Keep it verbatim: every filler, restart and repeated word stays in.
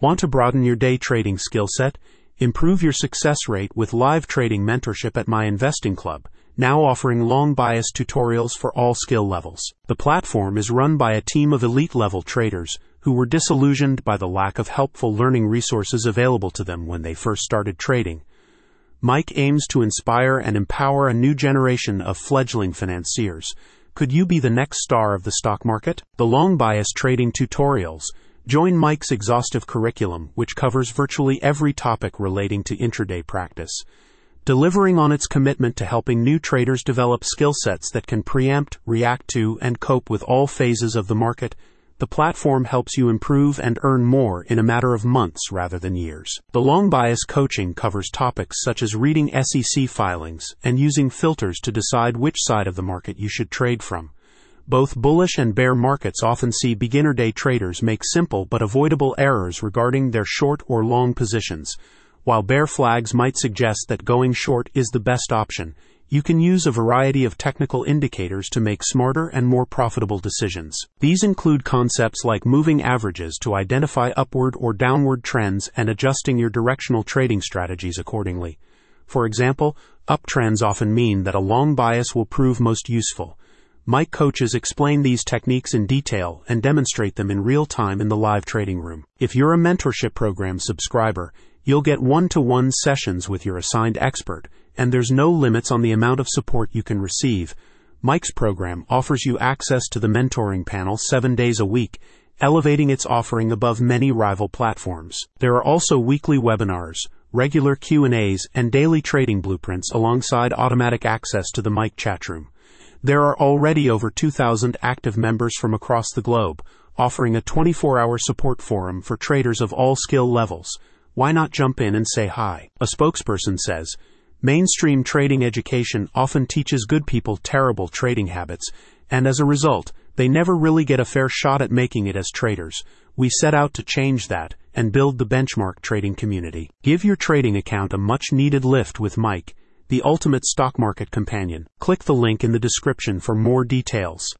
Want to broaden your day trading skill set? Improve your success rate with live trading mentorship at My Investing Club, now offering long bias tutorials for all skill levels. The platform is run by a team of elite-level traders who were disillusioned by the lack of helpful learning resources available to them when they first started trading. Mike aims to inspire and empower a new generation of fledgling financiers. Could you be the next star of the stock market? The long bias trading tutorials. Join Mike's exhaustive curriculum, which covers virtually every topic relating to intraday practice, delivering on its commitment to helping new traders develop skill sets that can preempt, react to, and cope with all phases of the market. The platform helps you improve and earn more in a matter of months rather than years. The long bias coaching covers topics such as reading S E C filings and using filters to decide which side of the market you should trade from. Both bullish and bear markets often see beginner day traders make simple but avoidable errors regarding their short or long positions. While bear flags might suggest that going short is the best option, you can use a variety of technical indicators to make smarter and more profitable decisions. These include concepts like moving averages to identify upward or downward trends and adjusting your directional trading strategies accordingly. For example, uptrends often mean that a long bias will prove most useful. Mike coaches explain these techniques in detail and demonstrate them in real time in the live trading room. If you're a mentorship program subscriber, you'll get one-to-one sessions with your assigned expert, and there's no limits on the amount of support you can receive. Mike's program offers you access to the mentoring panel seven days a week, elevating its offering above many rival platforms. There are also weekly webinars, regular Q and A's, and daily trading blueprints alongside automatic access to the Mike chatroom. There are already over two thousand active members from across the globe, offering a twenty-four hour support forum for traders of all skill levels. Why not jump in and say hi? A spokesperson says, "Mainstream trading education often teaches good people terrible trading habits, and as a result, they never really get a fair shot at making it as traders. We set out to change that and build the benchmark trading community." Give your trading account a much-needed lift with Mike, the ultimate stock market companion. Click the link in the description for more details.